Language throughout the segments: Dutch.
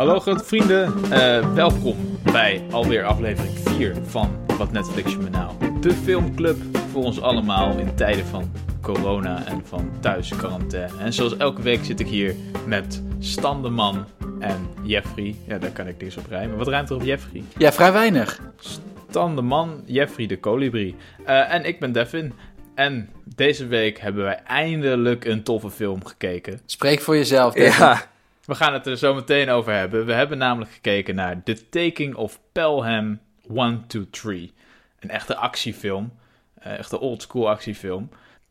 Hallo grote vrienden, welkom bij alweer aflevering 4 van Wat Netflix je me nou. De filmclub voor ons allemaal in tijden van corona en van thuisquarantaine. En zoals elke week zit ik hier met Stan de Man en Jeffrey. Ja, daar kan ik niks op rijmen. Wat ruimt er op Jeffrey? Ja, vrij weinig. Stan de Man, Jeffrey de Kolibrie. En ik ben Devin. En deze week hebben wij eindelijk een toffe film gekeken. Spreek voor jezelf, Devin. Ja. We gaan het er zo meteen over hebben. We hebben namelijk gekeken naar The Taking of Pelham 1-2-3. Een echte actiefilm. Een echte oldschool actiefilm.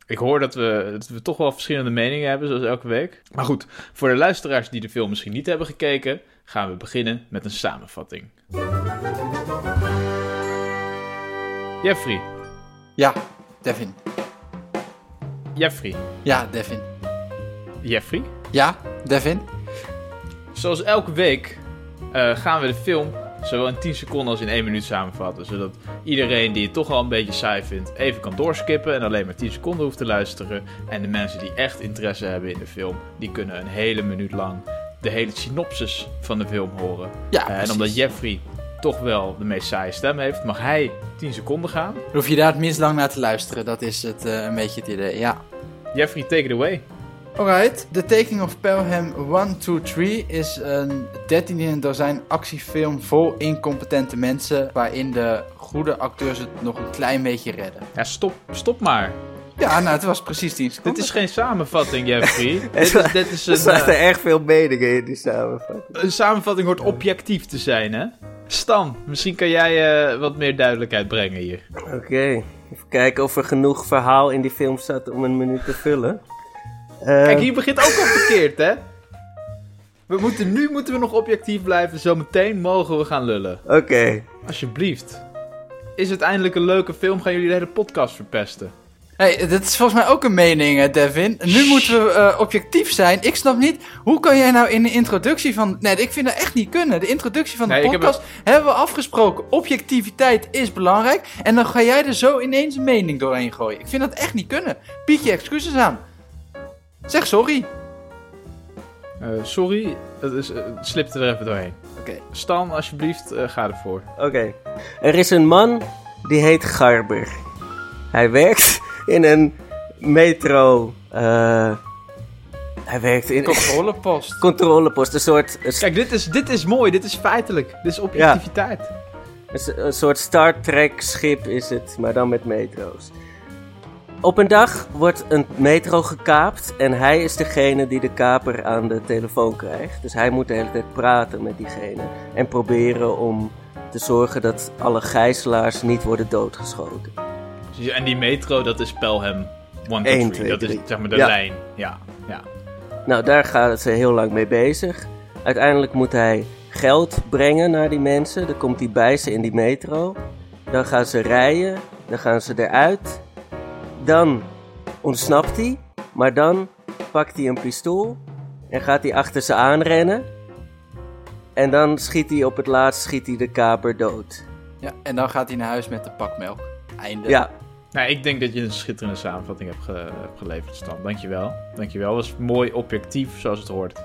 Ik hoor dat we toch wel verschillende meningen hebben, zoals elke week. Maar goed, voor de luisteraars die de film misschien niet hebben gekeken, gaan we beginnen met een samenvatting. Jeffrey. Ja, Devin. Jeffrey. Ja, Devin. Jeffrey. Ja, Devin. Zoals elke week gaan we de film zowel in 10 seconden als in 1 minuut samenvatten. Zodat iedereen die het toch al een beetje saai vindt even kan doorskippen en alleen maar 10 seconden hoeft te luisteren. En de mensen die echt interesse hebben in de film, die kunnen een hele minuut lang de hele synopsis van de film horen. Ja, en omdat Jeffrey toch wel de meest saaie stem heeft, mag hij 10 seconden gaan. Dan hoef je daar het minst lang naar te luisteren. Dat is het, een beetje het idee, ja. Jeffrey, take it away. Alright, The Taking of Pelham 1-2-3 is een 13 in een dozijn actiefilm vol incompetente mensen, waarin de goede acteurs het nog een klein beetje redden. Ja, stop maar. Ja, nou, het was precies 10 seconden. Dit is geen samenvatting, Jeffrey. dit is een, er zaten erg veel meningen in die samenvatting. Een samenvatting hoort objectief te zijn, hè? Stan, misschien kan jij wat meer duidelijkheid brengen hier. Oké, even kijken of er genoeg verhaal in die film zat om een minuut te vullen. Kijk, hier begint ook al verkeerd, hè? Nu moeten we nog objectief blijven. Zometeen mogen we gaan lullen. Oké. Alsjeblieft. Is het eindelijk een leuke film? Gaan jullie de hele podcast verpesten? Hey, dit is volgens mij ook een mening, Devin. Nu moeten we objectief zijn. Ik snap niet, hoe kan jij nou in de introductie van... Nee, ik vind dat echt niet kunnen. De introductie van de podcast hebben we afgesproken. Objectiviteit is belangrijk. En dan ga jij er zo ineens een mening doorheen gooien. Ik vind dat echt niet kunnen. Piet je excuses aan. Zeg sorry. Sorry, het slipte er even doorheen. Oké. Stan, alsjeblieft, ga ervoor. Oké. Er is een man, die heet Garber. Hij werkt in een metro... Hij werkt in... Controlepost. Controlepost, een soort... Kijk, dit is mooi, dit is feitelijk. Dit is objectiviteit. Ja. Een soort Star Trek schip is het, maar dan met metro's. Op een dag wordt een metro gekaapt en hij is degene die de kaper aan de telefoon krijgt. Dus hij moet de hele tijd praten met diegene en proberen om te zorgen dat alle gijzelaars niet worden doodgeschoten. En die metro, dat is Pelham 1-2-3. Dat is zeg maar de lijn. Ja. Nou, daar gaat ze heel lang mee bezig. Uiteindelijk moet hij geld brengen naar die mensen. Dan komt hij bij ze in die metro. Dan gaan ze rijden. Dan gaan ze eruit. Dan ontsnapt hij, maar dan pakt hij een pistool en gaat hij achter ze aanrennen. En dan schiet hij op het laatst de kaper dood. Ja, en dan gaat hij naar huis met de pakmelk. Einde. Ja. Nou, ik denk dat je een schitterende samenvatting hebt geleverd, Stan. Dankjewel. Dat was mooi objectief, zoals het hoort.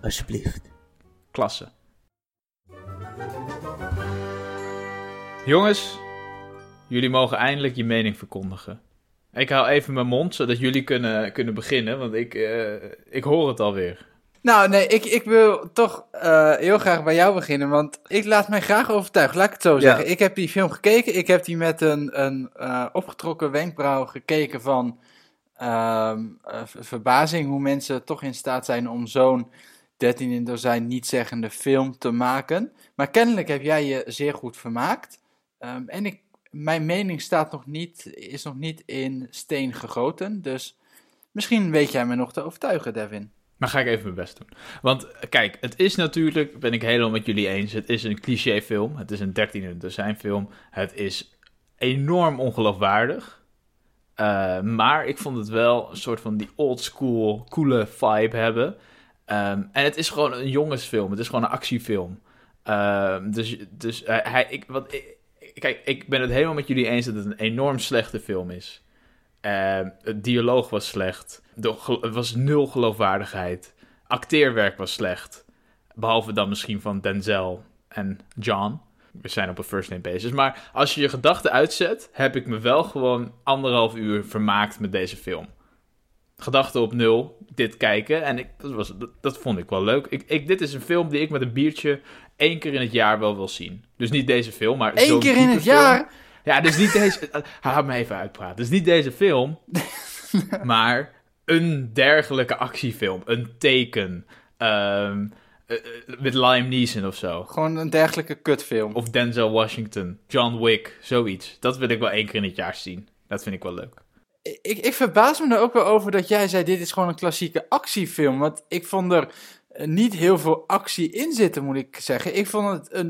Alsjeblieft. Klasse. Jongens, jullie mogen eindelijk je mening verkondigen. Ik hou even mijn mond, zodat jullie kunnen beginnen, want ik hoor het alweer. Nou, nee, ik wil toch heel graag bij jou beginnen, want ik laat mij graag overtuigen. Laat ik het zo zeggen. Ik heb die film gekeken. Ik heb die met een opgetrokken wenkbrauw gekeken van verbazing. Hoe mensen toch in staat zijn om zo'n 13 in dozijn niet-zeggende film te maken. Maar kennelijk heb jij je zeer goed vermaakt. Mijn mening is nog niet in steen gegoten. Dus misschien weet jij me nog te overtuigen, Devin. Maar ga ik even mijn best doen. Want kijk, het is natuurlijk, ben ik helemaal met jullie eens, het is een clichéfilm. Het is een 13e dozijnfilm. Het is enorm ongeloofwaardig. Maar ik vond het wel een soort van die oldschool, coole vibe hebben. En het is gewoon een jongensfilm. Het is gewoon een actiefilm. Kijk, ik ben het helemaal met jullie eens dat het een enorm slechte film is. Het dialoog was slecht. Het was nul geloofwaardigheid. Acteerwerk was slecht. Behalve dan misschien van Denzel en John. We zijn op een first name basis. Maar als je je gedachten uitzet, heb ik me wel gewoon 1,5 uur vermaakt met deze film. Gedachten op nul, dit kijken. En dat vond ik wel leuk. Dit is een film die ik met een biertje 1 keer in het jaar wel wil zien. Dus niet deze film, maar zo'n 1 keer in het film. Jaar? Ja, dus niet deze... Laat me even uitpraten. Dus niet deze film, maar een dergelijke actiefilm. Een Taken. Met Liam Neeson of zo. Gewoon een dergelijke kutfilm. Of Denzel Washington, John Wick, zoiets. Dat wil ik wel 1 keer in het jaar zien. Dat vind ik wel leuk. Ik verbaas me er ook wel over dat jij zei, dit is gewoon een klassieke actiefilm. Want ik vond er niet heel veel actie in zitten, moet ik zeggen. Ik vond het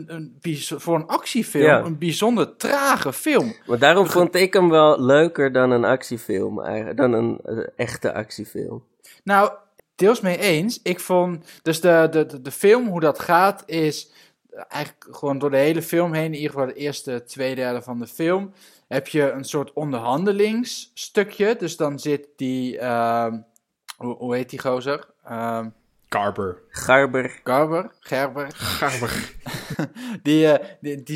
voor een actiefilm een bijzonder trage film. Maar daarom vond ik hem wel leuker dan een actiefilm, dan een echte actiefilm. Nou, deels mee eens. Ik vond, dus de film, hoe dat gaat, is eigenlijk gewoon door de hele film heen, in ieder geval de eerste 2/3 van de film, heb je een soort onderhandelingsstukje. Dus dan zit die... Hoe heet die gozer? Gerber. die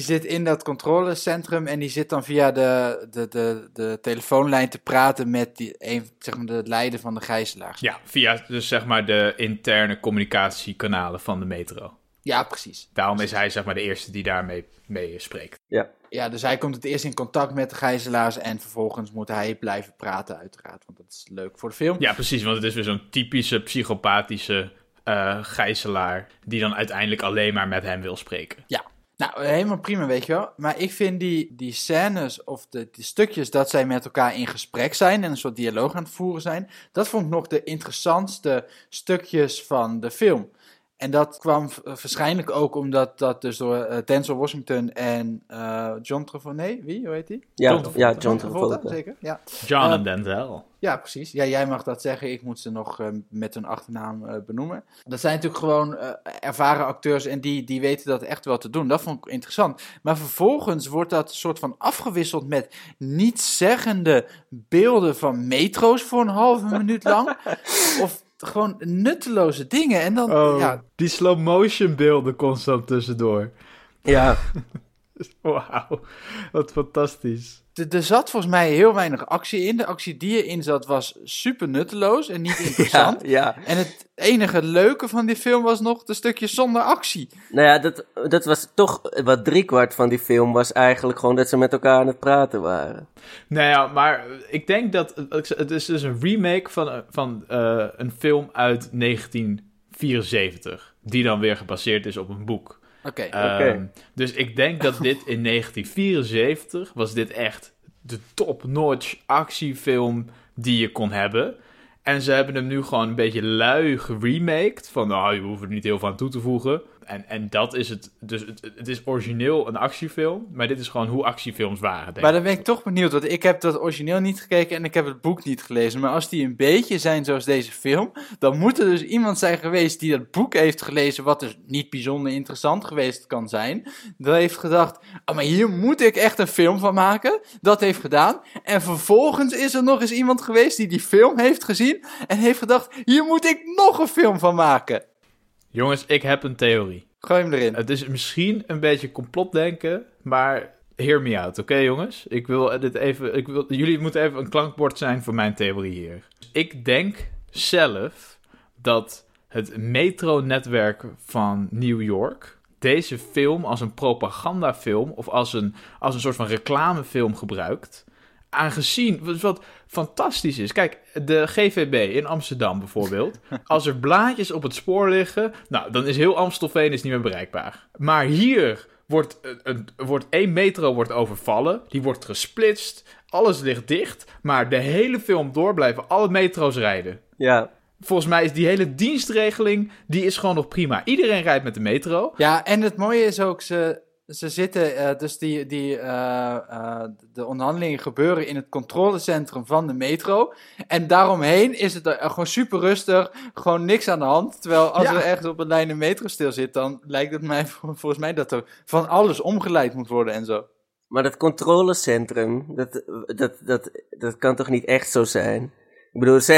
zit in dat controlecentrum en die zit dan via de telefoonlijn te praten met de leider van de gijzelaars. Ja, via dus zeg maar de interne communicatiekanalen van de metro. Ja, precies. Daarom is hij zeg maar de eerste die daarmee spreekt. Ja. Ja, dus hij komt het eerst in contact met de gijzelaars en vervolgens moet hij blijven praten uiteraard, want dat is leuk voor de film. Ja, precies, want het is weer zo'n typische psychopathische gijzelaar die dan uiteindelijk alleen maar met hem wil spreken. Ja, nou helemaal prima, weet je wel. Maar ik vind die scènes of die stukjes dat zij met elkaar in gesprek zijn en een soort dialoog aan het voeren zijn, dat vond ik nog de interessantste stukjes van de film. En dat kwam waarschijnlijk ook omdat dat dus door Denzel Washington en John Travolta... Nee, wie? Hoe heet die? Ja, John Travolta. Zeker? Ja. John en Denzel. Ja, precies. Ja, jij mag dat zeggen. Ik moet ze nog met hun achternaam benoemen. Dat zijn natuurlijk gewoon ervaren acteurs en die weten dat echt wel te doen. Dat vond ik interessant. Maar vervolgens wordt dat soort van afgewisseld met nietszeggende beelden van metro's voor een halve minuut lang. Of... gewoon nutteloze dingen. En dan, die slow motion beelden constant tussendoor. Ja. Wauw, wat fantastisch. Er zat volgens mij heel weinig actie in. De actie die erin zat was super nutteloos en niet interessant. Ja. En het enige leuke van die film was nog de stukjes zonder actie. Nou ja, dat was toch wat 3/4 van die film was eigenlijk gewoon dat ze met elkaar aan het praten waren. Nou ja, maar ik denk dat... Het is dus een remake van een film uit 1974. Die dan weer gebaseerd is op een boek. Okay. Dus ik denk dat dit in 1974 was dit echt de top-notch actiefilm die je kon hebben. En ze hebben hem nu gewoon een beetje lui geremaked. Van, je hoeft er niet heel veel aan toe te voegen. En dat is het. Dus het is origineel een actiefilm. Maar dit is gewoon hoe actiefilms waren, denk ik. Maar dan ben ik toch benieuwd. Want ik heb dat origineel niet gekeken en ik heb het boek niet gelezen. Maar als die een beetje zijn zoals deze film, dan moet er dus iemand zijn geweest die dat boek heeft gelezen, wat dus niet bijzonder interessant geweest kan zijn. Dat heeft gedacht, maar hier moet ik echt een film van maken. Dat heeft gedaan. En vervolgens is er nog eens iemand geweest die film heeft gezien en heeft gedacht, hier moet ik nog een film van maken. Jongens, ik heb een theorie. Gooi hem erin. Het is misschien een beetje complotdenken, maar hear me out, oké jongens? Ik wil dit even... jullie moeten even een klankbord zijn voor mijn theorie hier. Ik denk zelf dat het metronetwerk van New York deze film als een propagandafilm of als een soort van reclamefilm gebruikt. Aangezien, wat fantastisch is. Kijk, de GVB in Amsterdam bijvoorbeeld. Als er blaadjes op het spoor liggen, dan is heel Amstelveen niet meer bereikbaar. Maar hier wordt 1 metro wordt overvallen. Die wordt gesplitst. Alles ligt dicht. Maar de hele film door blijven alle metro's rijden. Ja. Volgens mij is die hele dienstregeling, die is gewoon nog prima. Iedereen rijdt met de metro. Ja, en het mooie is ook... Ze zitten, dus de onderhandelingen gebeuren in het controlecentrum van de metro. En daaromheen is het gewoon super rustig, gewoon niks aan de hand. Terwijl als er ergens op een lijn een metro stil zit, dan lijkt het mij volgens mij dat er van alles omgeleid moet worden en zo. Maar dat controlecentrum, dat kan toch niet echt zo zijn? Ik bedoel, ze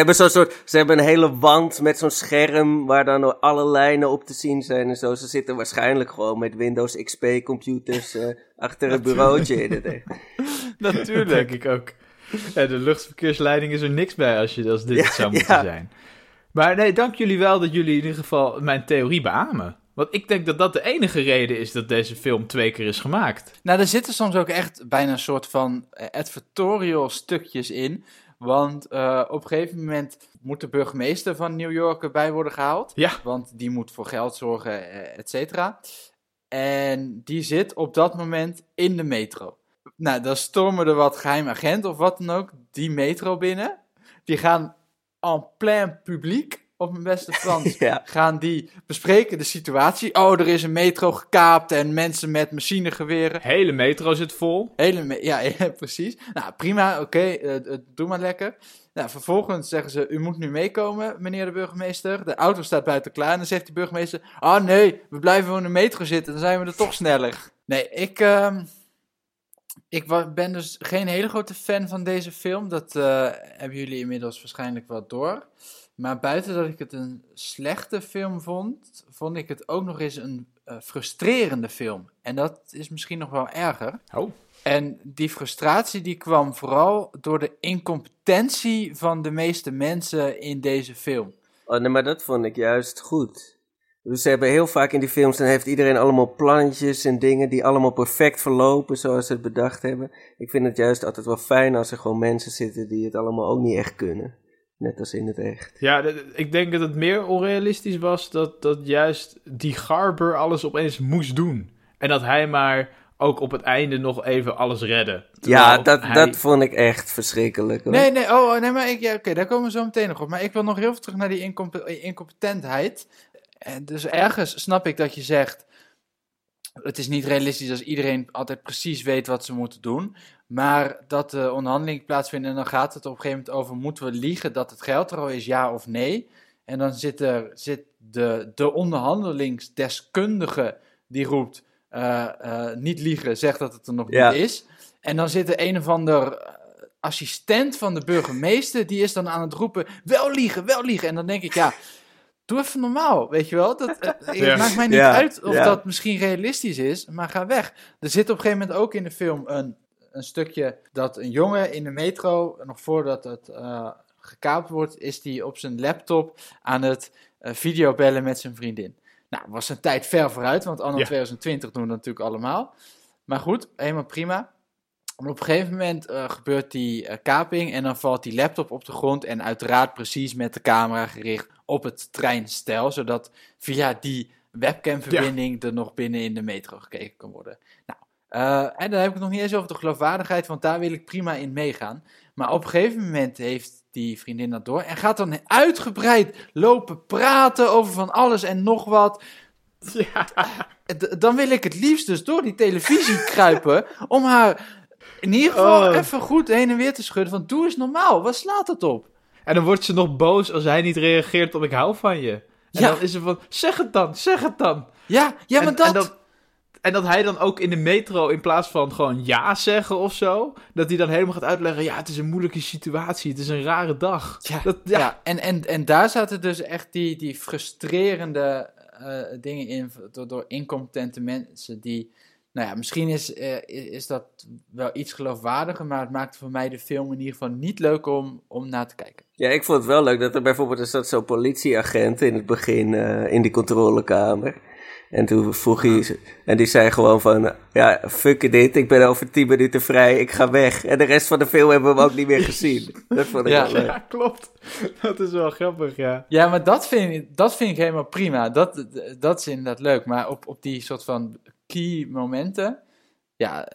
hebben een hele wand met zo'n scherm waar dan alle lijnen op te zien zijn en zo. Ze zitten waarschijnlijk gewoon met Windows XP computers achter het bureautje in het. Natuurlijk, denk ik ook. Ja, de luchtverkeersleiding is er niks bij als dit het zou moeten zijn. Maar nee, dank jullie wel dat jullie in ieder geval mijn theorie beamen. Want ik denk dat dat de enige reden is dat deze film 2 keer is gemaakt. Nou, er zitten soms ook echt bijna een soort van advertorial stukjes in. Want op een gegeven moment moet de burgemeester van New York erbij worden gehaald. Ja. Want die moet voor geld zorgen, et cetera. En die zit op dat moment in de metro. Nou, dan stormen er wat geheim agent of wat dan ook die metro binnen. Die gaan en plein publiek, op mijn beste Frans, gaan die bespreken de situatie. Oh, er is een metro gekaapt en mensen met machinegeweren. Hele metro zit vol. Ja, precies. Nou, prima, oké, doe maar lekker. Nou, vervolgens zeggen ze, u moet nu meekomen, meneer de burgemeester. De auto staat buiten klaar en dan zegt die burgemeester, oh nee, we blijven in de metro zitten, dan zijn we er toch sneller. Nee, ik ben dus geen hele grote fan van deze film. Dat hebben jullie inmiddels waarschijnlijk wel door. Maar buiten dat ik het een slechte film vond, vond ik het ook nog eens een frustrerende film. En dat is misschien nog wel erger. Oh. En die frustratie die kwam vooral door de incompetentie van de meeste mensen in deze film. Oh, nee, maar dat vond ik juist goed. Dus ze hebben heel vaak in die films, dan heeft iedereen allemaal plannetjes en dingen die allemaal perfect verlopen zoals ze het bedacht hebben. Ik vind het juist altijd wel fijn als er gewoon mensen zitten die het allemaal ook niet echt kunnen. Net als in het echt. Ja, ik denk dat het meer onrealistisch was dat juist die Garber alles opeens moest doen. En dat hij maar ook op het einde nog even alles redde. Ja, dat vond ik echt verschrikkelijk. Hoor. Nee, maar oké, daar komen we zo meteen nog op. Maar ik wil nog heel veel terug naar die incompetentheid. En dus ergens snap ik dat je zegt, het is niet realistisch als iedereen altijd precies weet wat ze moeten doen. Maar dat de onderhandeling plaatsvindt en dan gaat het op een gegeven moment over, moeten we liegen dat het geld er al is, ja of nee? En dan zit de onderhandelingsdeskundige die roept, niet liegen, zegt dat het er nog niet is. En dan zit er een of ander assistent van de burgemeester, die is dan aan het roepen, wel liegen. En dan denk ik, ja, doe even normaal, weet je wel. Het maakt mij niet uit of dat misschien realistisch is, maar ga weg. Er zit op een gegeven moment ook in de film een stukje dat een jongen in de metro, nog voordat het gekaapt wordt, is die op zijn laptop aan het videobellen met zijn vriendin. Nou, was zijn tijd ver vooruit, want anno 2020 doen we dat natuurlijk allemaal. Maar goed, helemaal prima. En op een gegeven moment gebeurt die kaping en dan valt die laptop op de grond en uiteraard precies met de camera gericht op het treinstel, zodat via die webcamverbinding er nog binnen in de metro gekeken kan worden. Nou, en dan heb ik het nog niet eens over de geloofwaardigheid, want daar wil ik prima in meegaan. Maar op een gegeven moment heeft die vriendin dat door en gaat dan uitgebreid lopen praten over van alles en nog wat. Ja. Dan wil ik het liefst dus door die televisie kruipen om haar in ieder geval even goed heen en weer te schudden van doe eens normaal, wat slaat het op? En dan wordt ze nog boos als hij niet reageert op ik hou van je. En dan is ze van, zeg het dan. Ja, maar dat... En dat hij dan ook in de metro in plaats van gewoon ja zeggen of zo, dat hij dan helemaal gaat uitleggen, ja, het is een moeilijke situatie, het is een rare dag. Ja. En daar zaten dus echt die frustrerende dingen in door incompetente mensen die... Nou ja, misschien is dat wel iets geloofwaardiger, maar het maakt voor mij de film in ieder geval niet leuk om na te kijken. Ja, ik vond het wel leuk dat er bijvoorbeeld zat zo'n politieagent in het begin in die controlekamer. En toen vroeg hij, en die zei gewoon van, ja, fuck dit, ik ben over 10 minuten vrij, ik ga weg. En de rest van de film hebben we hem ook niet meer gezien. Dat vond ik wel leuk. Ja, klopt. Dat is wel grappig, ja. Ja, maar dat vind ik helemaal prima. Dat is inderdaad leuk, maar op die soort van key momenten, ja,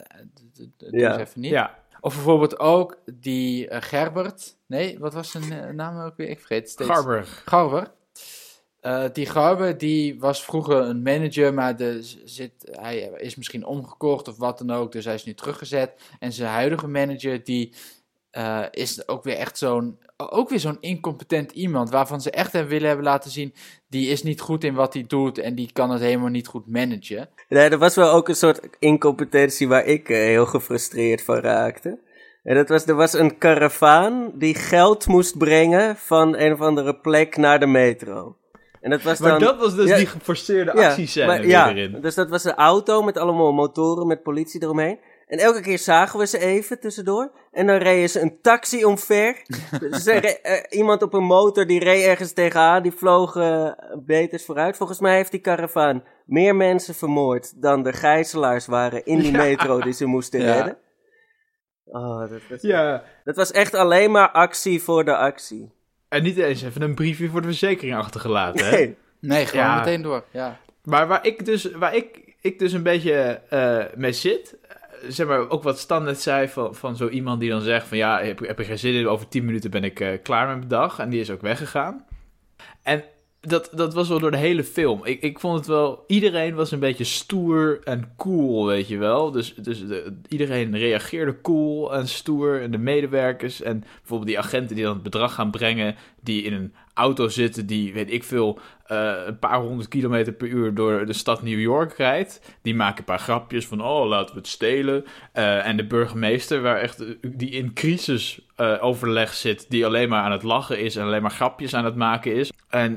dat is even niet. Ja. Of bijvoorbeeld ook die Gerbert, nee, wat was zijn naam ook weer? Ik vergeet het steeds. Garber. Die Garber, die was vroeger een manager, maar hij is misschien omgekocht of wat dan ook, dus hij is nu teruggezet. En zijn huidige manager, die is ook weer echt zo'n incompetent iemand, waarvan ze echt willen hebben laten zien, die is niet goed in wat hij doet en die kan het helemaal niet goed managen. Nee, er was wel ook een soort incompetentie waar ik heel gefrustreerd van raakte. En het was, er was een karavaan die geld moest brengen van een of andere plek naar de metro. En dat was dan, maar dat was dus die geforceerde actiescène erin. Dus dat was een auto met allemaal motoren met politie eromheen. En elke keer zagen we ze even tussendoor. En dan reden ze een taxi omver. Dus iemand op een motor die reed ergens tegenaan. Die vloog beters vooruit. Volgens mij heeft die karavaan meer mensen vermoord dan de gijzelaars waren in die metro die ze moesten redden. Oh, dat was echt alleen maar actie voor de actie. En niet eens even een briefje voor de verzekering achtergelaten, hè? Nee, gewoon meteen door, Maar waar ik dus een beetje mee zit, zeg maar, ook wat Stan net zei van zo iemand die dan zegt van ja, heb ik geen zin in, over 10 minuten ben ik klaar met mijn dag. En die is ook weggegaan. En dat was wel door de hele film. Ik vond het wel, iedereen was een beetje stoer en cool, weet je wel. Dus iedereen reageerde cool en stoer. En de medewerkers en bijvoorbeeld die agenten die dan het bedrag gaan brengen, die in een auto zitten die, weet ik veel, een paar 100 kilometer per uur door de stad New York rijdt. Die maken een paar grapjes van, oh, laten we het stelen. En de burgemeester, waar echt die in crisisoverleg zit, die alleen maar aan het lachen is en alleen maar grapjes aan het maken is.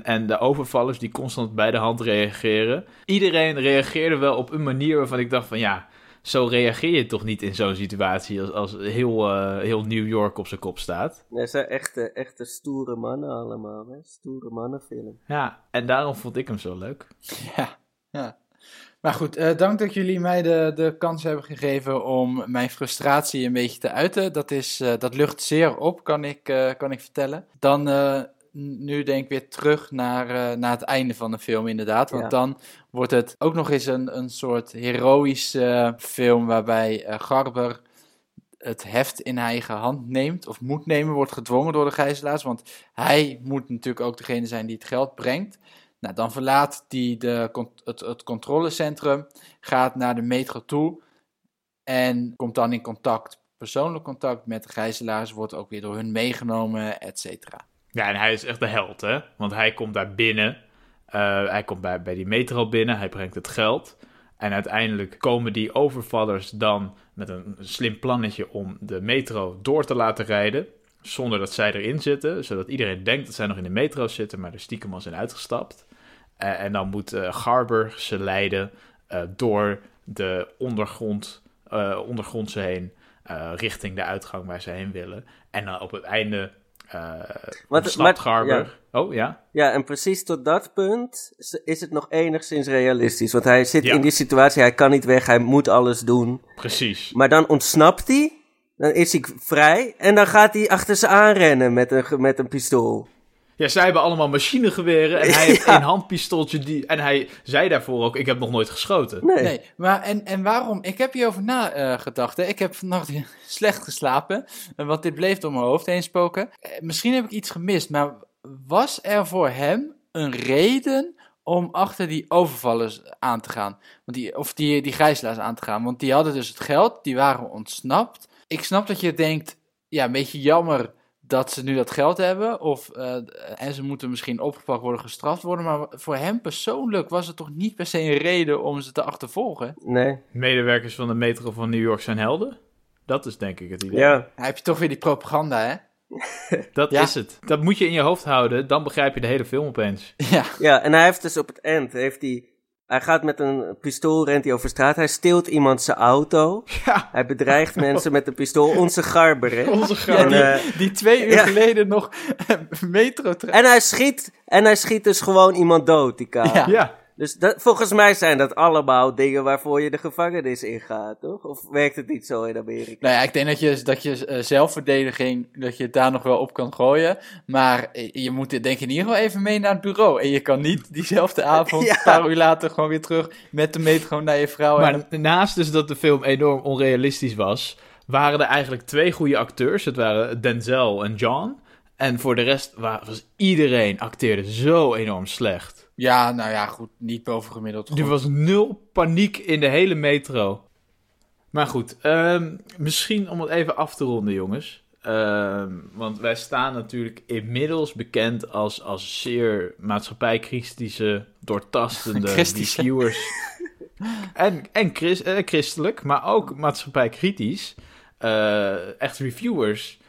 En de overvallers die constant bij de hand reageren. Iedereen reageerde wel op een manier waarvan ik dacht van, ja, zo reageer je toch niet in zo'n situatie als heel New York op zijn kop staat. Nee, ze zijn echte stoere mannen allemaal, hè? Stoere mannenfilm. Ja, en daarom vond ik hem zo leuk. Ja. Maar goed, dank dat jullie mij de kans hebben gegeven om mijn frustratie een beetje te uiten. Dat lucht zeer op, kan ik vertellen. Dan nu denk ik weer terug naar het einde van de film inderdaad. Want dan wordt het ook nog eens een soort heroïsche film waarbij Garber het heft in eigen hand neemt of moet nemen, wordt gedwongen door de gijzelaars. Want hij moet natuurlijk ook degene zijn die het geld brengt. Nou, dan verlaat hij het controlecentrum, gaat naar de metro toe en komt dan in persoonlijk contact met de gijzelaars, wordt ook weer door hun meegenomen, et cetera. Ja, en hij is echt de held, hè? Want hij komt daar binnen. Hij komt bij die metro binnen. Hij brengt het geld. En uiteindelijk komen die overvallers dan met een slim plannetje om de metro door te laten rijden. Zonder dat zij erin zitten. Zodat iedereen denkt dat zij nog in de metro zitten, maar er stiekem al zijn uitgestapt. En dan moet Garber ze leiden door de ondergrondse heen. Richting de uitgang waar ze heen willen. En dan op het einde ontsnapt Garber. Ja. Oh, ja. Ja, en precies tot dat punt is het nog enigszins realistisch. Want hij zit in die situatie, hij kan niet weg, hij moet alles doen. Precies. Maar dan ontsnapt hij, dan is hij vrij en dan gaat hij achter ze aanrennen met een pistool. Ja, zij hebben allemaal machinegeweren en hij heeft een handpistooltje. En hij zei daarvoor ook, ik heb nog nooit geschoten. Nee, maar en waarom? Ik heb hierover nagedacht. Ik heb vannacht slecht geslapen, want dit bleef door mijn hoofd heen spoken. Misschien heb ik iets gemist, maar was er voor hem een reden om achter die overvallers aan te gaan? Die gijzelaars aan te gaan, want die hadden dus het geld, die waren ontsnapt. Ik snap dat je denkt, ja, een beetje jammer dat ze nu dat geld hebben, en ze moeten misschien opgepakt worden, gestraft worden, maar voor hem persoonlijk was het toch niet per se een reden om ze te achtervolgen? Nee. Medewerkers van de metro van New York zijn helden? Dat is denk ik het idee. Ja. Dan heb je toch weer die propaganda, hè? Dat is het. Dat moet je in je hoofd houden, dan begrijp je de hele film opeens. Ja, en hij heeft dus op het eind, hij gaat met een pistool, rent hij over straat. Hij steelt iemand zijn auto. Ja. Hij bedreigt mensen met een pistool. Onze Garber, hè? Onze Garber. Ja, die 2 uur geleden nog metro trekt. En hij schiet dus gewoon iemand dood, die kaart. Ja. Dus volgens mij zijn dat allemaal dingen waarvoor je de gevangenis ingaat, toch? Of werkt het niet zo in Amerika? Nou ja, ik denk dat je zelfverdediging, dat je het daar nog wel op kan gooien. Maar je moet denk ik in ieder geval even mee naar het bureau. En je kan niet diezelfde avond, een paar uur later, gewoon weer terug met de metro naar je vrouw. Maar naast dus dat de film enorm onrealistisch was, waren er eigenlijk 2 goede acteurs. Het waren Denzel en John. En voor de rest was iedereen acteerde zo enorm slecht. Ja, nou ja, goed, niet bovengemiddeld. Goed. Er was 0 paniek in de hele metro. Maar goed, misschien om het even af te ronden, jongens. Want wij staan natuurlijk inmiddels bekend als zeer maatschappijkritische, doortastende reviewers. En christelijk, maar ook maatschappijkritisch. echt reviewers.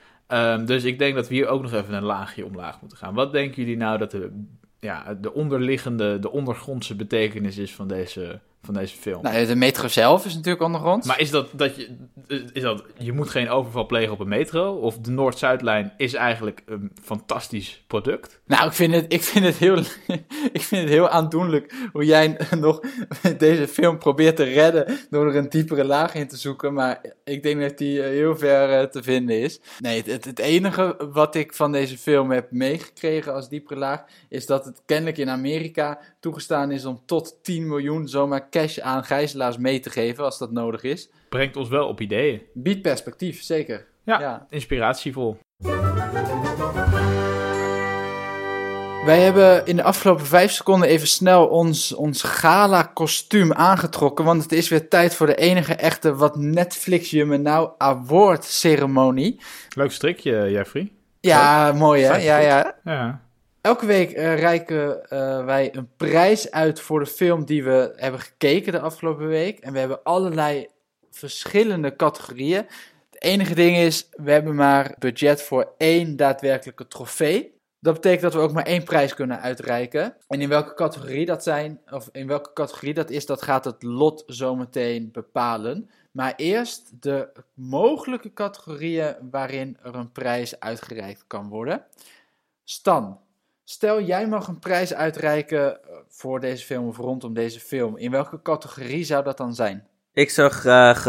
Dus ik denk dat we hier ook nog even een laagje omlaag moeten gaan. Wat denken jullie nou dat de onderliggende, de ondergrondse betekenis is van deze film? Nou, de metro zelf is natuurlijk ondergronds. Maar is dat je moet geen overval plegen op een metro? Of de Noord-Zuidlijn is eigenlijk een fantastisch product? Nou, ik vind het heel aandoenlijk hoe jij nog deze film probeert te redden door er een diepere laag in te zoeken. Maar ik denk dat die heel ver te vinden is. Nee, het enige wat ik van deze film heb meegekregen als diepere laag is dat het kennelijk in Amerika toegestaan is om tot 10 miljoen zomaar cash aan gijzelaars mee te geven als dat nodig is. Brengt ons wel op ideeën. Biedt perspectief, zeker. Ja. Inspiratievol. Wij hebben in de afgelopen 5 seconden even snel ons gala-kostuum aangetrokken, want het is weer tijd voor de enige echte Wat Netflix je me nou award-ceremonie. Leuk strikje, Jeffrey. Ja, leuk. Mooi hè? Ja. Elke week reiken wij een prijs uit voor de film die we hebben gekeken de afgelopen week. En we hebben allerlei verschillende categorieën. Het enige ding is, we hebben maar budget voor 1 daadwerkelijke trofee. Dat betekent dat we ook maar 1 prijs kunnen uitreiken. En in welke categorie dat zijn, of in welke categorie dat is, dat gaat het lot zometeen bepalen. Maar eerst de mogelijke categorieën waarin er een prijs uitgereikt kan worden. Stan, stel jij mag een prijs uitreiken voor deze film of rondom deze film. In welke categorie zou dat dan zijn? Ik zou graag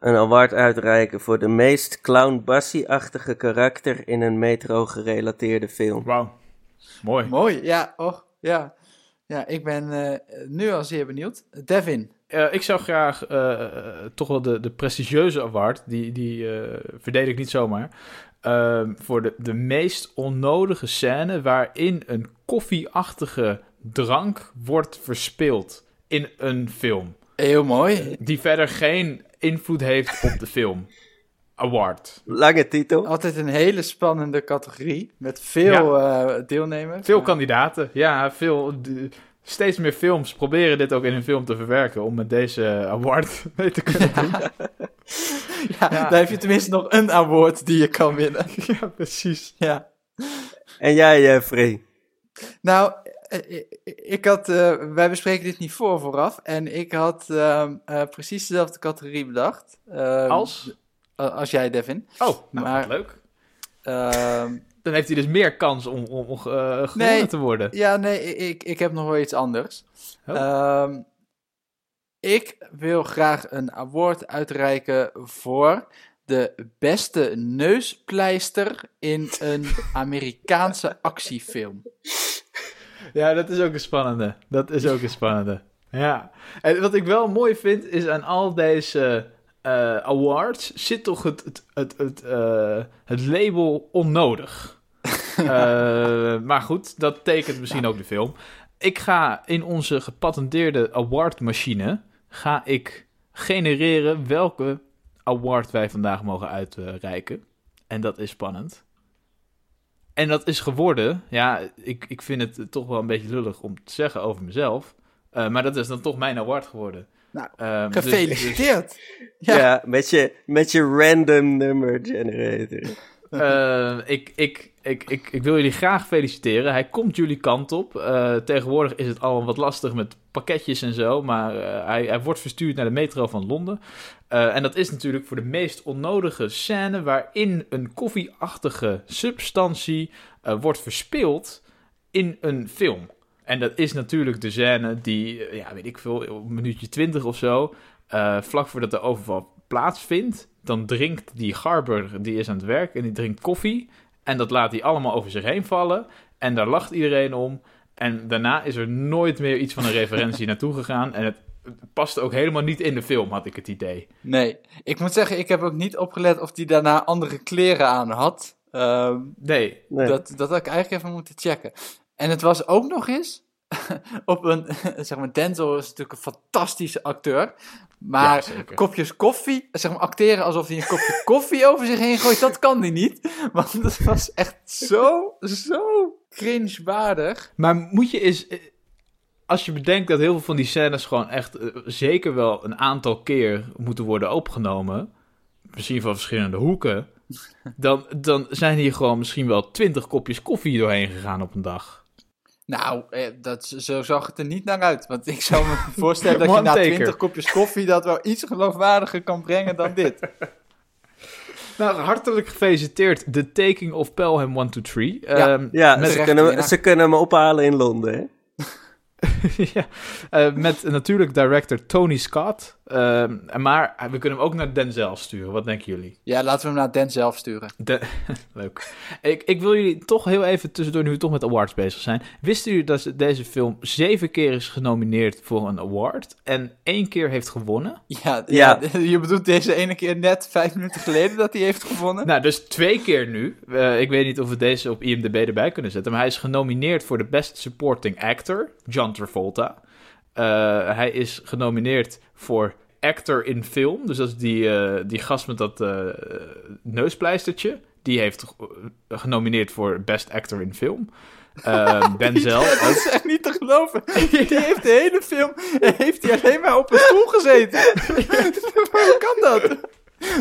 een award uitreiken voor de meest Clown Bassie-achtige karakter in een metro-gerelateerde film. Wauw, mooi. Mooi, ja. Och, ja. Ja, ik ben nu al zeer benieuwd. Devin? Ik zou graag toch wel de prestigieuze award, die verdedig ik niet zomaar, voor de meest onnodige scène waarin een koffieachtige drank wordt verspild in een film. Heel mooi. Die verder geen invloed heeft op de film. Award. Lange titel. Altijd een hele spannende categorie. Met veel deelnemers. Veel kandidaten. Ja, veel... Steeds meer films proberen dit ook in hun film te verwerken om met deze award mee te kunnen doen. Ja. Daar heb je tenminste nog een award die je kan winnen. Ja, precies. Ja. En jij, Jeffrey? Nou, ik had, wij bespreken dit niet vooraf en ik had precies dezelfde categorie bedacht. Als jij, Devin. Oh, nou, maar, leuk. Dan heeft hij dus meer kans om gewonnen te worden. Ja, nee, ik heb nog wel iets anders. Oh. Ik wil graag een award uitreiken voor de beste neuspleister in een Amerikaanse actiefilm. Ja, dat is ook een spannende. Ja. En wat ik wel mooi vind is aan al deze awards zit toch het label onnodig. Maar goed, dat tekent misschien ook de film. Ik ga in onze gepatenteerde awardmachine genereren welke award wij vandaag mogen uitreiken. En dat is spannend. En dat is geworden, ja, ik vind het toch wel een beetje lullig om te zeggen over mezelf. Maar dat is dan toch mijn award geworden. Nou, gefeliciteerd. Dus, ja, met je random number generator. Ik wil jullie graag feliciteren. Hij komt jullie kant op. Tegenwoordig is het allemaal wat lastig met pakketjes en zo. Maar hij wordt verstuurd naar de metro van Londen. En dat is natuurlijk voor de meest onnodige scène waarin een koffieachtige substantie wordt verspild in een film. En dat is natuurlijk de scène die, ja, weet ik veel, minuutje 20 of zo, vlak voordat de overval plaatsvindt, dan drinkt die Garber, die is aan het werk en die drinkt koffie. En dat laat hij allemaal over zich heen vallen. En daar lacht iedereen om. En daarna is er nooit meer iets van een referentie naartoe gegaan. En het paste ook helemaal niet in de film, had ik het idee. Nee, ik moet zeggen, ik heb ook niet opgelet of die daarna andere kleren aan had. Nee. Dat had ik eigenlijk even moeten checken. En het was ook nog eens op een, zeg maar, Denzel is natuurlijk een fantastische acteur, maar ja, kopjes koffie, zeg maar acteren alsof hij een kopje koffie over zich heen gooit, dat kan hij niet, want dat was echt zo cringewaardig. Maar moet je eens, als je bedenkt dat heel veel van die scènes gewoon echt zeker wel een aantal keer moeten worden opgenomen, misschien van verschillende hoeken, dan zijn hier gewoon misschien wel 20 kopjes koffie doorheen gegaan op een dag. Nou, zo zag het er niet naar uit. Want ik zou me voorstellen dat je na 20 kopjes koffie dat wel iets geloofwaardiger kan brengen dan dit. Nou, hartelijk gefeliciteerd. The Taking of Pelham 1-2-3. Ze kunnen me ophalen in Londen, hè? Ja, met natuurlijk director Tony Scott. Maar we kunnen hem ook naar Denzel sturen. Wat denken jullie? Ja, laten we hem naar Denzel sturen. Leuk. Ik wil jullie toch heel even tussendoor, nu we toch met awards bezig zijn. Wisten jullie dat deze film 7 keer is genomineerd voor een award en 1 keer heeft gewonnen? Ja. Je bedoelt deze ene keer net 5 minuten geleden dat hij heeft gewonnen? Nou, dus 2 keer nu. Ik weet niet of we deze op IMDb erbij kunnen zetten. Maar hij is genomineerd voor de Best Supporting Actor, John Travolta. Hij is genomineerd voor actor in film. Dus dat is die gast met dat neuspleistertje. Die heeft genomineerd voor best actor in film. Denzel. Dat is echt niet te geloven. Die heeft de hele film alleen maar op een stoel gezeten. Hoe kan dat?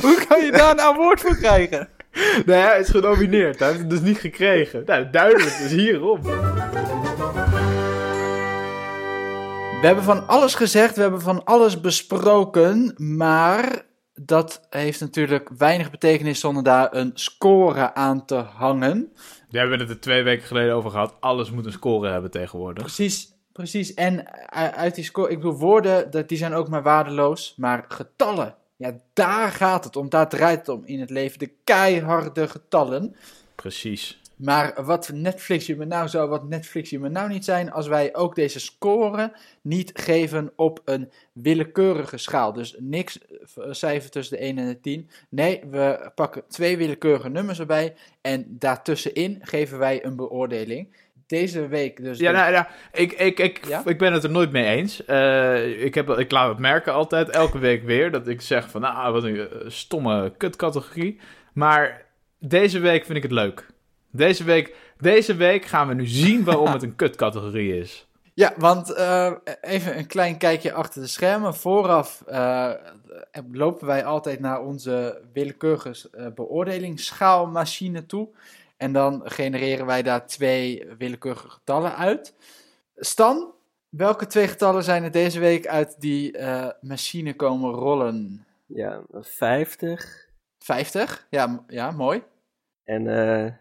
Hoe kan je daar een award voor krijgen? Nou ja, hij is genomineerd. Hij heeft het dus niet gekregen. Nou, duidelijk, dus hierom. We hebben van alles gezegd, we hebben van alles besproken, maar dat heeft natuurlijk weinig betekenis zonder daar een score aan te hangen. We hebben het er 2 weken geleden over gehad, alles moet een score hebben tegenwoordig. Precies. En uit die score, ik bedoel woorden, die zijn ook maar waardeloos, maar getallen, ja daar gaat het om, daar draait het om in het leven, de keiharde getallen. Precies. Maar wat Netflix je me nou zou, wat Netflix je me nou niet zijn, als wij ook deze score niet geven op een willekeurige schaal. Dus niks cijfer tussen de 1 en de 10. Nee, we pakken 2 willekeurige nummers erbij en daartussenin geven wij een beoordeling. Deze week dus... Ik ben het er nooit mee eens. Ik laat het merken altijd, elke week weer, dat ik zeg van nou, wat een stomme kutcategorie. Maar deze week vind ik het leuk. Deze week gaan we nu zien waarom het een kutcategorie is. Ja, want even een klein kijkje achter de schermen. Vooraf lopen wij altijd naar onze willekeurige beoordelingschaalmachine toe. En dan genereren wij daar 2 willekeurige getallen uit. Stan, welke 2 getallen zijn er deze week uit die machine komen rollen? Ja, 50. 50? Ja, mooi. En...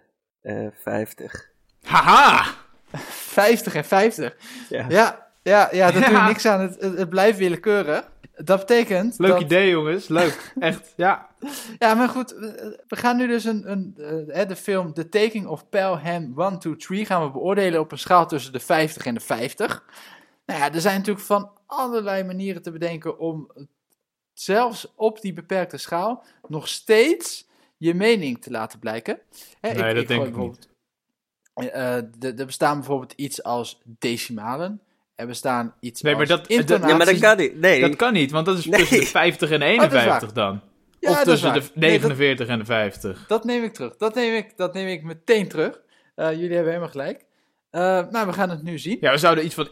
50. Haha! 50 en 50. Ja, dat doe je niks aan. Het blijft willekeurig. Dat betekent... Leuk idee, jongens. Leuk. Echt, ja. Ja, maar goed. We gaan nu dus de film The Taking of Pelham 1-2-3 gaan we beoordelen op een schaal tussen de 50 en de 50. Nou ja, er zijn natuurlijk van allerlei manieren te bedenken om zelfs op die beperkte schaal nog steeds... je mening te laten blijken. Nee, dat denk ik niet. Er bestaan bijvoorbeeld iets als decimalen. Er bestaan iets als intonaties. Ja, maar dat kan niet. Nee. Dat kan niet, want dat is tussen de 50 en 51 dan. Ja, of tussen de 49 en de 50. Dat neem ik terug. Dat neem ik meteen terug. Jullie hebben helemaal gelijk. Nou, we gaan het nu zien. Ja, we zouden iets van...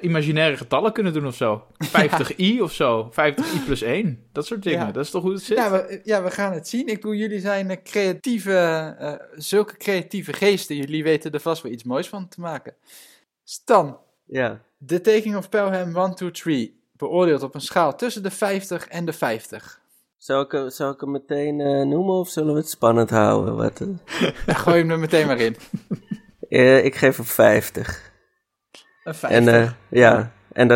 imaginaire getallen kunnen doen of zo. 50i of zo. 50i plus 1. Dat soort dingen. Ja. Dat is toch hoe het zit? Ja, we gaan het zien. Ik bedoel, jullie zijn creatieve... zulke creatieve geesten. Jullie weten er vast wel iets moois van te maken. Stan. Ja. The Taking of Pelham 1-2-3. Beoordeeld op een schaal tussen de 50 en de 50. Zal ik hem meteen noemen of zullen we het spannend houden? Wat? Nou, gooi hem er meteen maar in. Ik geef hem 50. Een 50? En, ja, en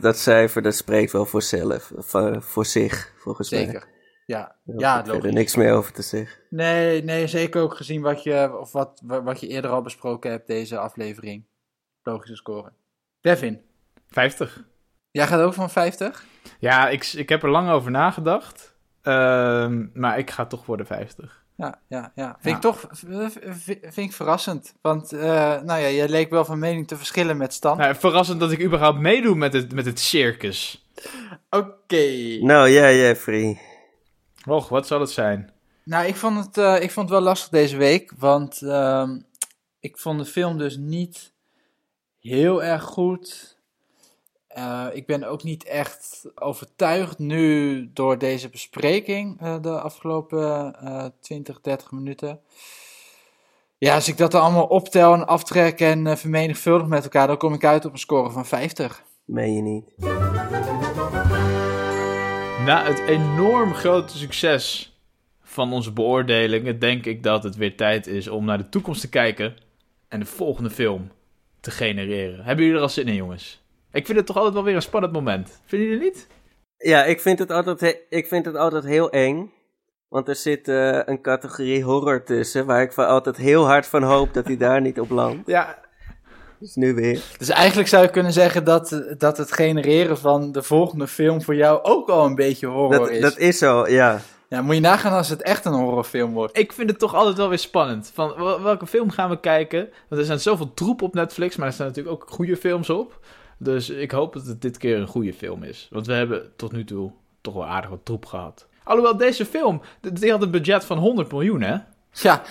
dat cijfer, dat spreekt wel voor zelf. Voor zich, volgens mij. Zeker, ja. Ja, logisch. Er niks meer over te zeggen. Nee, zeker ook gezien wat je eerder al besproken hebt, deze aflevering. Logische score. Devin? 50. Jij gaat ook van 50? Ja, ik heb er lang over nagedacht. Maar ik ga toch voor de 50. Ja. Vind ik verrassend. Want, je leek wel van mening te verschillen met Stan. Nou, verrassend dat ik überhaupt meedoe met het circus. Oké. Nou, jij, Free. Och, wat zal het zijn? Nou, ik vond het wel lastig deze week. Want ik vond de film dus niet heel erg goed. Ik ben ook niet echt overtuigd nu door deze bespreking de afgelopen 20, 30 minuten. Ja, als ik dat allemaal optel en aftrek en vermenigvuldig met elkaar, dan kom ik uit op een score van 50. Meen je niet. Na het enorm grote succes van onze beoordelingen denk ik dat het weer tijd is om naar de toekomst te kijken en de volgende film te genereren. Hebben jullie er al zin in, jongens? Ik vind het toch altijd wel weer een spannend moment. Vinden jullie niet? Ja, ik vind het altijd heel eng. Want er zit een categorie horror tussen, waar ik van altijd heel hard van hoop dat hij daar niet op landt. Ja. Dus nu weer. Dus eigenlijk zou je kunnen zeggen dat het genereren van de volgende film voor jou ook al een beetje horror is. Dat is zo, ja. Ja, moet je nagaan als het echt een horrorfilm wordt. Ik vind het toch altijd wel weer spannend. Van welke film gaan we kijken? Want er zijn zoveel troep op Netflix, maar er staan natuurlijk ook goede films op. Dus ik hoop dat het dit keer een goede film is. Want we hebben tot nu toe toch wel aardig wat troep gehad. Alhoewel, deze film, die had een budget van 100 miljoen, hè? Ja,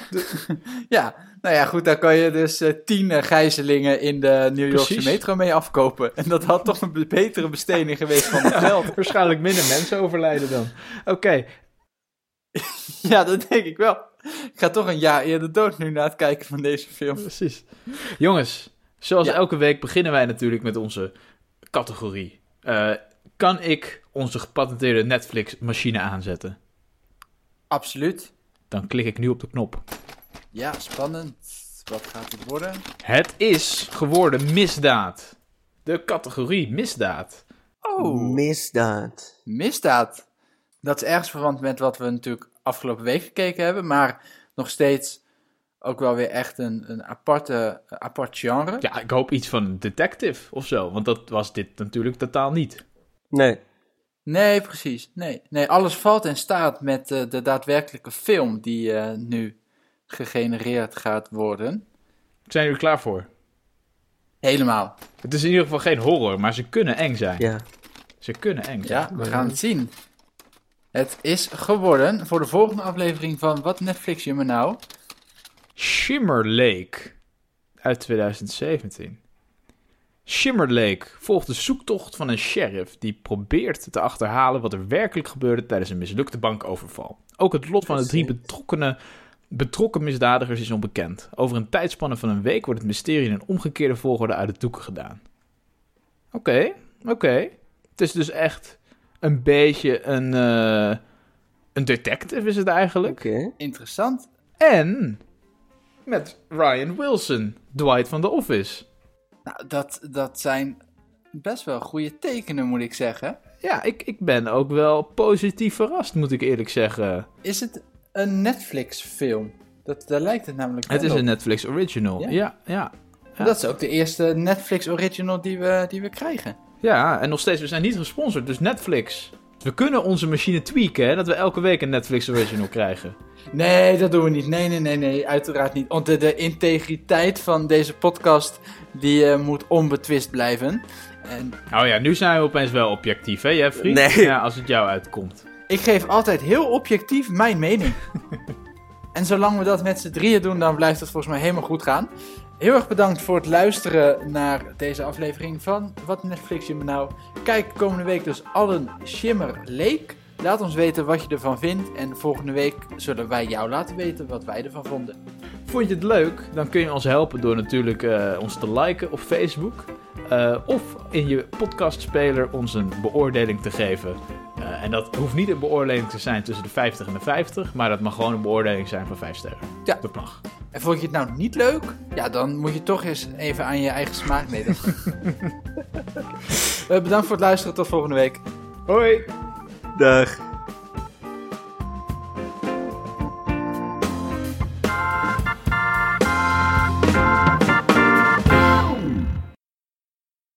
ja. Nou ja, goed, daar kan je dus 10 gijzelingen in de New Yorkse metro mee afkopen. En dat had toch een betere besteding geweest van het geld. Ja, waarschijnlijk minder mensen overlijden dan. Oké. Ja, dat denk ik wel. Ik ga toch een jaar eerder dood nu na het kijken van deze film. Precies. Jongens, zoals elke week beginnen wij natuurlijk met onze categorie. Kan ik onze gepatenteerde Netflix-machine aanzetten? Absoluut. Dan klik ik nu op de knop. Ja, spannend. Wat gaat het worden? Het is geworden misdaad. De categorie misdaad. Oh. Misdaad. Dat is ergens verwant met wat we natuurlijk afgelopen week gekeken hebben. Maar nog steeds ook wel weer echt een apart genre. Ja, ik hoop iets van detective of zo. Want dat was dit natuurlijk totaal niet. Nee, precies. Nee, alles valt in staat met de daadwerkelijke film die nu gegenereerd gaat worden. Zijn jullie klaar voor? Helemaal. Het is in ieder geval geen horror, maar ze kunnen eng zijn. Ja. Ze kunnen eng zijn. Ja, we gaan het zien. Het is geworden voor de volgende aflevering van Wat Netflix je me nou? Shimmer Lake uit 2017. Shimmer Lake volgt de zoektocht van een sheriff die probeert te achterhalen wat er werkelijk gebeurde tijdens een mislukte bankoverval. Ook het lot van de 3 betrokken misdadigers is onbekend. Over een tijdspanne van een week wordt het mysterie in een omgekeerde volgorde uit de doeken gedaan. Oké. Het is dus echt een beetje een detective is het eigenlijk. Okay. Interessant. En met Ryan Wilson, Dwight van The Office. Nou, dat zijn best wel goede tekenen, moet ik zeggen. Ja, ik ben ook wel positief verrast, moet ik eerlijk zeggen. Is het een Netflix-film? Daar lijkt het namelijk wel op. Het is een Netflix original, ja. Dat is ook de eerste Netflix original die we krijgen. Ja, en nog steeds, we zijn niet gesponsord, dus Netflix. We kunnen onze machine tweaken, hè, dat we elke week een Netflix original krijgen. Nee, dat doen we niet. Nee, uiteraard niet. Want de integriteit van deze podcast, die moet onbetwist blijven. En... Oh ja, nu zijn we opeens wel objectief, hè Jeffrey? Nee. Ja, als het jou uitkomt. Ik geef altijd heel objectief mijn mening. En zolang we dat met z'n drieën doen, dan blijft het volgens mij helemaal goed gaan. Heel erg bedankt voor het luisteren naar deze aflevering van Wat Netflix je me nou? Kijk komende week dus allen Shimmer Lake. Laat ons weten wat je ervan vindt en volgende week zullen wij jou laten weten wat wij ervan vonden. Vond je het leuk? Dan kun je ons helpen door natuurlijk ons te liken op Facebook. Of in je podcastspeler ons een beoordeling te geven. En dat hoeft niet een beoordeling te zijn tussen de 50 en de 50, maar dat mag gewoon een beoordeling zijn van 5 sterren. Ja. Dat mag. En vond je het nou niet leuk? Ja, dan moet je toch eens even aan je eigen smaak meten. Bedankt voor het luisteren. Tot volgende week. Hoi. Dag.